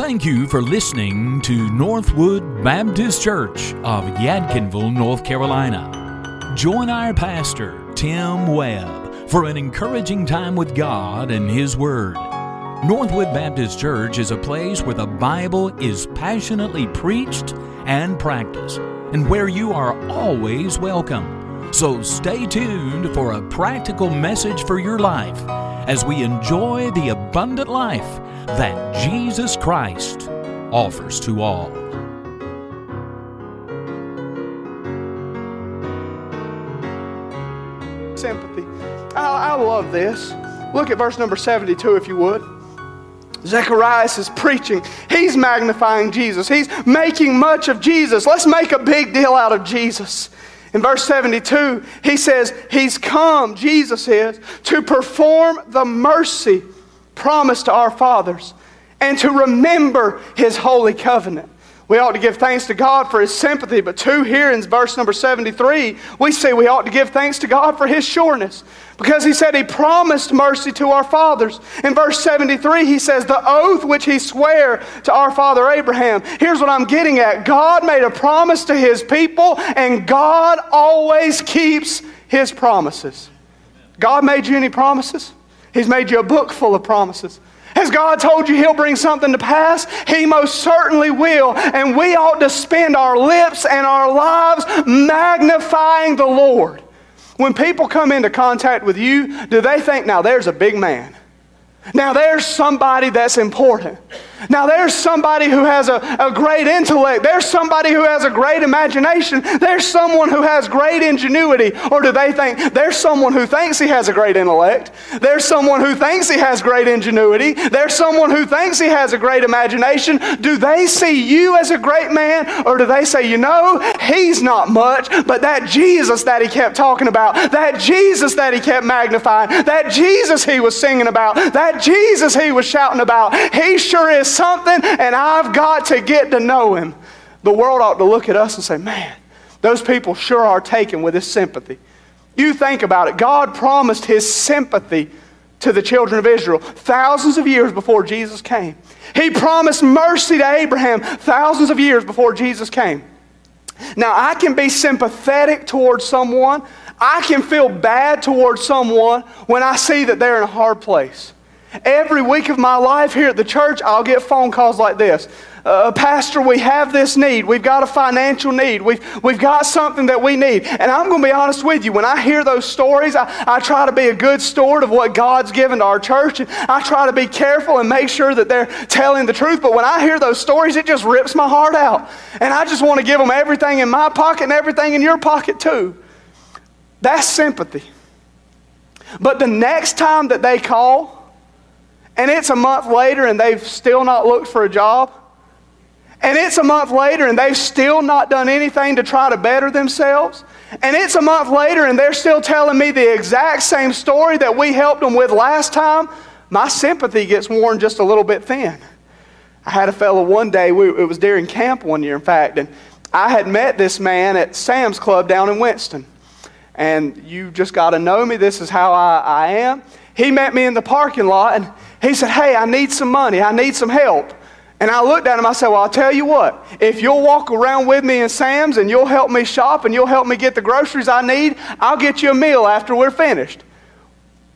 Thank you for listening to Northwood Baptist Church of Yadkinville, North Carolina. Join our pastor, Tim Webb, for an encouraging time with God and His Word. Northwood Baptist Church is a place where the Bible is passionately preached and practiced, and where you are always welcome. So stay tuned for a practical message for your life as we enjoy the abundant life that Jesus Christ offers to all. Sympathy. I love this. Look at verse number 72, if you would. Zacharias is preaching. He's magnifying Jesus. He's making much of Jesus. Let's make a big deal out of Jesus. In verse 72, he says, He's come, Jesus is, to perform the mercy promised to our fathers and to remember His holy covenant. We ought to give thanks to God for His sympathy, but two, here in verse number 73, we see we ought to give thanks to God for His sureness, because He said He promised mercy to our fathers. In verse 73, He says, the oath which He sware to our father Abraham. Here's what I'm getting at. God made a promise to His people, and God always keeps His promises. God made you any promises? He's made you a book full of promises. Has God told you He'll bring something to pass? He most certainly will. And we ought to spend our lips and our lives magnifying the Lord. When people come into contact with you, do they think, now there's a big man. Now there's somebody that's important. Now there's somebody who has a great intellect. There's somebody who has a great imagination. There's someone who has great ingenuity. Or do they think, there's someone who thinks he has a great intellect. There's someone who thinks he has great ingenuity. There's someone who thinks he has a great imagination. Do they see you as a great man? Or do they say, you know, he's not much, but that Jesus that he kept talking about, that Jesus that he kept magnifying, that Jesus he was singing about, that Jesus he was shouting about, he sure is something, and I've got to get to know Him. The world ought to look at us and say, man, those people sure are taken with His sympathy. You think about it. God promised His sympathy to the children of Israel thousands of years before Jesus came. He promised mercy to Abraham thousands of years before Jesus came. Now, I can be sympathetic towards someone. I can feel bad towards someone when I see that they're in a hard place. Every week of my life here at the church, I'll get phone calls like this. Pastor, we have this need. We've got a financial need. We've got something that we need. And I'm going to be honest with you. When I hear those stories, I try to be a good steward of what God's given to our church. And I try to be careful and make sure that they're telling the truth. But when I hear those stories, it just rips my heart out. And I just want to give them everything in my pocket and everything in your pocket too. That's sympathy. But the next time that they call, and it's a month later and they've still not looked for a job. And it's a month later and they've still not done anything to try to better themselves. And it's a month later and they're still telling me the exact same story that we helped them with last time. My sympathy gets worn just a little bit thin. I had a fellow one day, it was during camp one year in fact, and I had met this man at Sam's Club down in Winston. And you just got to know me, this is how I am. He met me in the parking lot and he said, hey, I need some money. I need some help. And I looked at him. I said, well, I'll tell you what. If you'll walk around with me in Sam's and you'll help me shop and you'll help me get the groceries I need, I'll get you a meal after we're finished.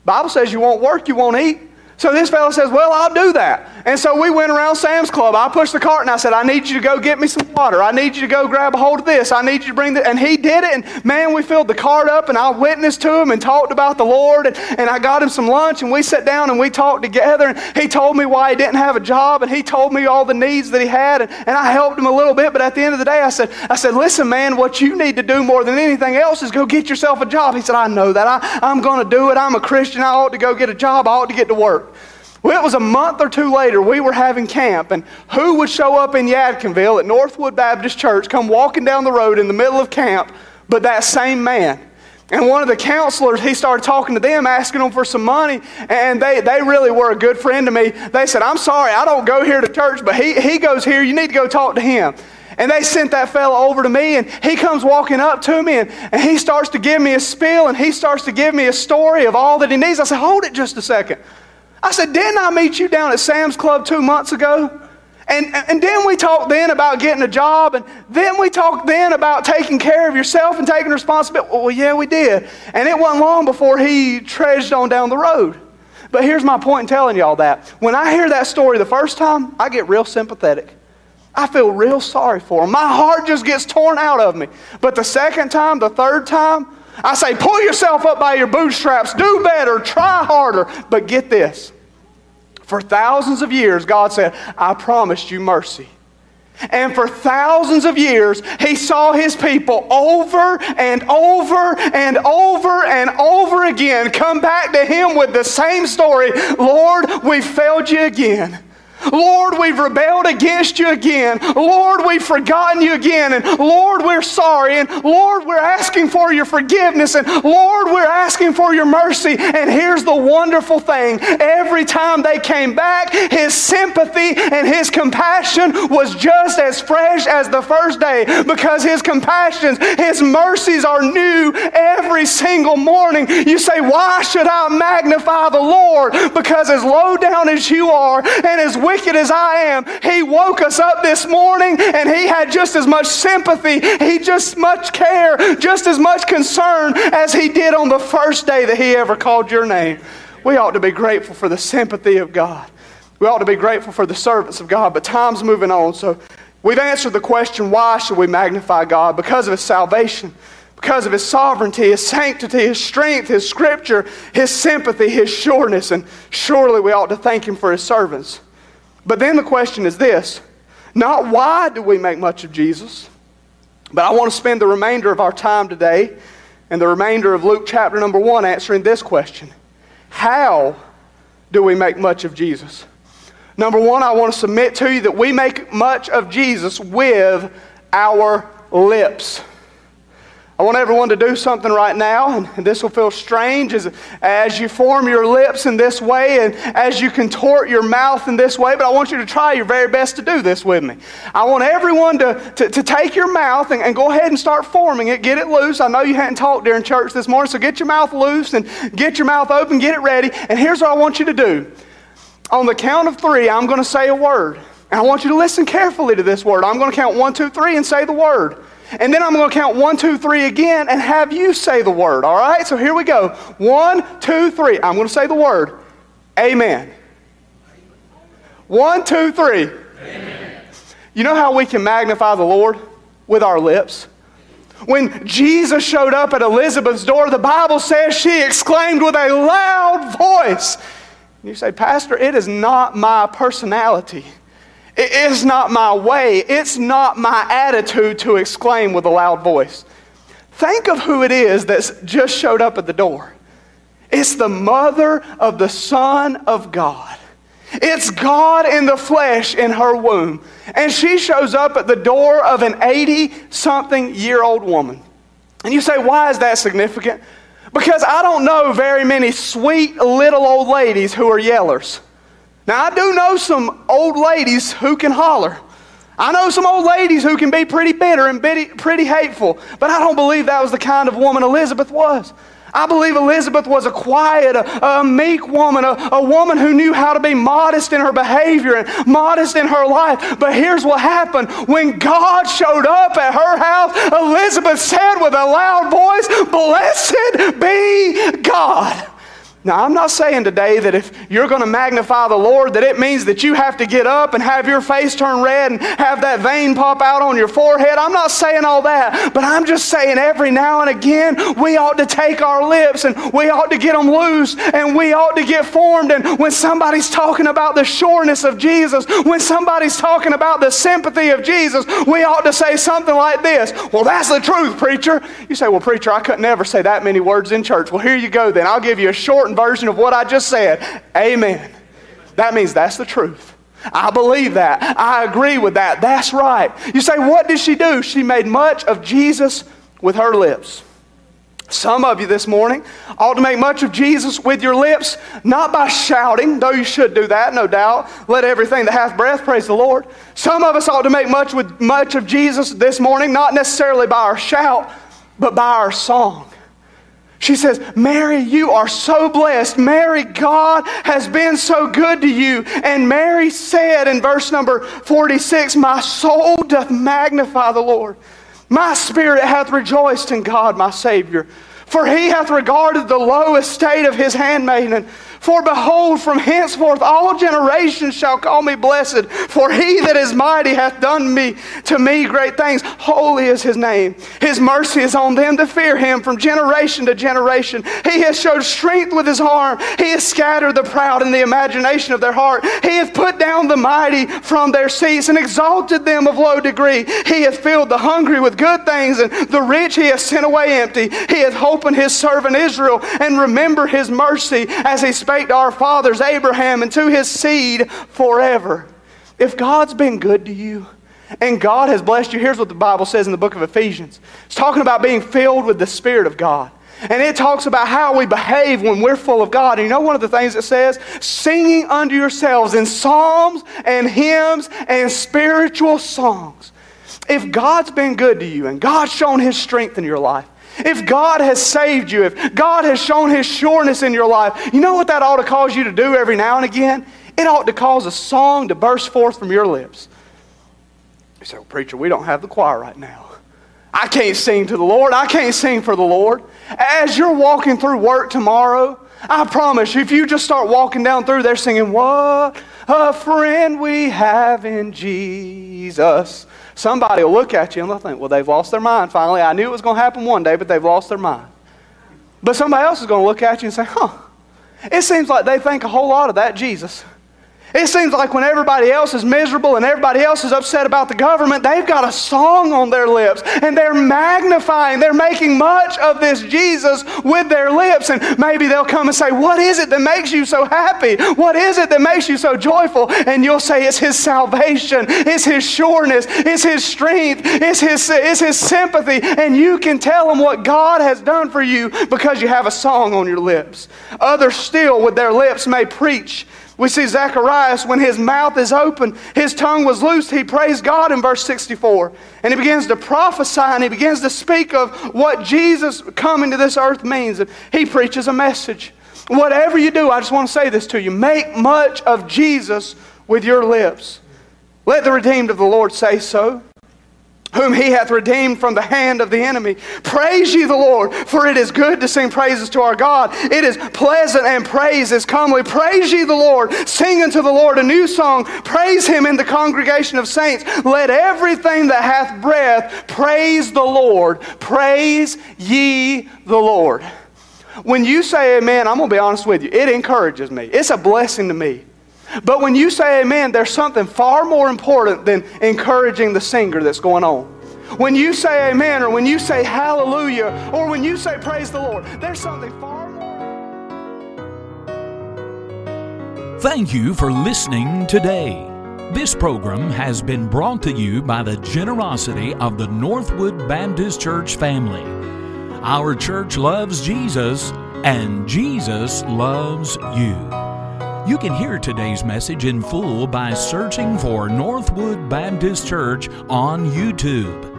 Bible says you won't work, you won't eat. So this fellow says, well, I'll do that. And so we went around Sam's Club. I pushed the cart and I said, I need you to go get me some water. I need you to go grab a hold of this. I need you to bring that. And he did it. And man, we filled the cart up and I witnessed to him and talked about the Lord. And I got him some lunch and we sat down and we talked together. And he told me why he didn't have a job and he told me all the needs that he had. And I helped him a little bit. But at the end of the day, I said, listen, man, what you need to do more than anything else is go get yourself a job. He said, I know that. I'm going to do it. I'm a Christian. I ought to go get a job. I ought to get to work. Well, it was a month or two later, we were having camp, and who would show up in Yadkinville at Northwood Baptist Church, come walking down the road in the middle of camp, but that same man. And one of the counselors, he started talking to them, asking them for some money, and they really were a good friend to me. They said, I'm sorry, I don't go here to church, but he goes here, you need to go talk to him. And they sent that fella over to me, and he comes walking up to me, and he starts to give me a spiel, and he starts to give me a story of all that he needs. I said, hold it just a second. I said, didn't I meet you down at Sam's Club 2 months ago? And then we talked then about getting a job, and then we talked then about taking care of yourself and taking responsibility. Well, yeah, we did. And it wasn't long before he trudged on down the road. But here's my point in telling y'all that. When I hear that story the first time, I get real sympathetic. I feel real sorry for him. My heart just gets torn out of me. But the second time, the third time, I say, pull yourself up by your bootstraps. Do better. Try harder. But get this. For thousands of years, God said, I promised you mercy. And for thousands of years, He saw His people over and over and over and over again come back to Him with the same story. Lord, we failed you again. Lord, we've rebelled against you again. Lord, we've forgotten you again. And Lord, we're sorry. And Lord, we're asking for your forgiveness. And Lord, we're asking for your mercy. And here's the wonderful thing. Every time they came back, His sympathy and His compassion was just as fresh as the first day, because His compassions, His mercies are new every single morning. You say, why should I magnify the Lord? Because as low down as you are and as wicked as I am, He woke us up this morning, and He had just as much sympathy, He just much care, just as much concern as He did on the first day that He ever called your name. We ought to be grateful for the sympathy of God. We ought to be grateful for the servants of God, but time's moving on. So we've answered the question, why should we magnify God? Because of His salvation, because of His sovereignty, His sanctity, His strength, His scripture, His sympathy, His sureness, and surely we ought to thank Him for His servants. But then the question is this, not why do we make much of Jesus, but I want to spend the remainder of our time today and the remainder of Luke chapter number 1 answering this question. How do we make much of Jesus? Number one, I want to submit to you that we make much of Jesus with our lips. I want everyone to do something right now, and this will feel strange as you form your lips in this way and as you contort your mouth in this way, but I want you to try your very best to do this with me. I want everyone to take your mouth and go ahead and start forming it. Get it loose. I know you hadn't talked during church this morning, so get your mouth loose and get your mouth open, get it ready, and here's what I want you to do. On the count of three, I'm going to say a word, and I want you to listen carefully to this word. I'm going to count 1, 2, 3, and say the word. And then I'm going to count 1, 2, 3 again and have you say the word, all right? So here we go. 1, 2, 3. I'm going to say the word. Amen. 1, 2, 3. Amen. You know how we can magnify the Lord? With our lips. When Jesus showed up at Elizabeth's door, the Bible says she exclaimed with a loud voice. And you say, Pastor, it is not my personality. It's not my way. It's not my attitude to exclaim with a loud voice. Think of who it is that's just showed up at the door. It's the mother of the Son of God. It's God in the flesh in her womb. And she shows up at the door of an 80-something-year-old woman. And you say, why is that significant? Because I don't know very many sweet little old ladies who are yellers. Now, I do know some old ladies who can holler. I know some old ladies who can be pretty bitter and pretty hateful, but I don't believe that was the kind of woman Elizabeth was. I believe Elizabeth was a quiet, a meek woman, a woman who knew how to be modest in her behavior and modest in her life. But here's what happened. When God showed up at her house, Elizabeth said with a loud voice, "Blessed be God." Now, I'm not saying today that if you're going to magnify the Lord, that it means that you have to get up and have your face turn red and have that vein pop out on your forehead. I'm not saying all that, but I'm just saying every now and again, we ought to take our lips and we ought to get them loose and we ought to get formed. And when somebody's talking about the sureness of Jesus, when somebody's talking about the sympathy of Jesus, we ought to say something like this. Well, that's the truth, preacher. You say, well, preacher, I couldn't ever say that many words in church. Well, here you go then. I'll give you a short version of what I just said. Amen. That means that's the truth. I believe that. I agree with that. That's right. You say, what did she do? She made much of Jesus with her lips. Some of you this morning ought to make much of Jesus with your lips, not by shouting, though you should do that, no doubt. Let everything that hath breath praise the Lord. Some of us ought to make much of Jesus this morning, not necessarily by our shout, but by our song. She says, Mary, you are so blessed. Mary, God has been so good to you. And Mary said in verse number 46, my soul doth magnify the Lord. My spirit hath rejoiced in God my Savior. For he hath regarded the low estate of his handmaiden. For behold, from henceforth all generations shall call me blessed. For he that is mighty hath done to me great things. Holy is his name. His mercy is on them that fear him from generation to generation. He has showed strength with his arm. He has scattered the proud in the imagination of their heart. He hath put down the mighty from their seats and exalted them of low degree. He hath filled the hungry with good things, and the rich he hath sent away empty. He hath opened his servant Israel and remembered his mercy as he spake to our fathers Abraham and to his seed forever. If God's been good to you and God has blessed you, here's what the Bible says in the book of Ephesians. It's talking about being filled with the Spirit of God. And it talks about how we behave when we're full of God. And you know one of the things it says? Singing unto yourselves in psalms and hymns and spiritual songs. If God's been good to you and God's shown his strength in your life, if God has saved you, if God has shown his sureness in your life, you know what that ought to cause you to do every now and again? It ought to cause a song to burst forth from your lips. You say, well, preacher, we don't have the choir right now. I can't sing to the Lord. I can't sing for the Lord. As you're walking through work tomorrow, I promise you, if you just start walking down through there singing, what a friend we have in Jesus. Somebody will look at you and they'll think, well, they've lost their mind finally. I knew it was going to happen one day, but they've lost their mind. But somebody else is going to look at you and say, it seems like they think a whole lot of that Jesus. It seems like when everybody else is miserable and everybody else is upset about the government, they've got a song on their lips and they're magnifying, they're making much of this Jesus with their lips. And maybe they'll come and say, what is it that makes you so happy? What is it that makes you so joyful? And you'll say, it's his salvation, it's his sureness, it's his strength, it's his sympathy. And you can tell them what God has done for you because you have a song on your lips. Others still with their lips may preach. We see Zacharias, when his mouth is open, his tongue was loosed. He praised God in verse 64. And he begins to prophesy and he begins to speak of what Jesus coming to this earth means. And he preaches a message. Whatever you do, I just want to say this to you. Make much of Jesus with your lips. Let the redeemed of the Lord say so, whom he hath redeemed from the hand of the enemy. Praise ye the Lord, for it is good to sing praises to our God. It is pleasant and praise is comely. Praise ye the Lord. Sing unto the Lord a new song. Praise him in the congregation of saints. Let everything that hath breath praise the Lord. Praise ye the Lord. When you say amen, I'm going to be honest with you, it encourages me. It's a blessing to me. But when you say amen, there's something far more important than encouraging the singer that's going on. When you say amen, or when you say hallelujah, or when you say praise the Lord, there's something far more. Thank you for listening today. This program has been brought to you by the generosity of the Northwood Baptist Church family. Our church loves Jesus, and Jesus loves you. You can hear today's message in full by searching for Northwood Baptist Church on YouTube.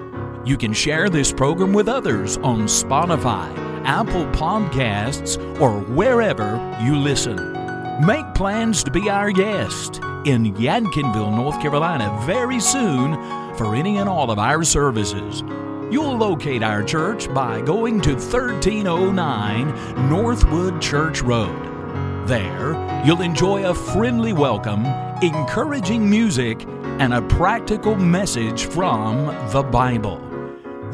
You can share this program with others on Spotify, Apple Podcasts, or wherever you listen. Make plans to be our guest in Yadkinville, North Carolina, very soon for any and all of our services. You'll locate our church by going to 1309 Northwood Church Road. There, you'll enjoy a friendly welcome, encouraging music, and a practical message from the Bible.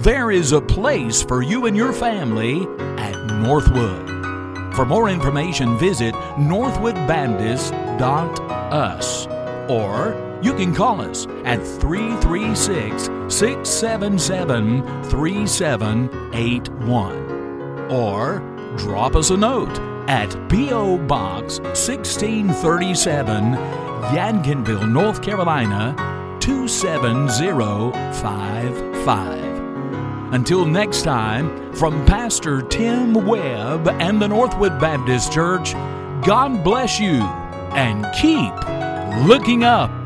There is a place for you and your family at Northwood. For more information, visit northwoodbaptist.us, or you can call us at 336-677-3781, or drop us a note at P.O. Box 1637, Yadkinville, North Carolina, 27055. Until next time, from Pastor Tim Webb and the Northwood Baptist Church, God bless you and keep looking up.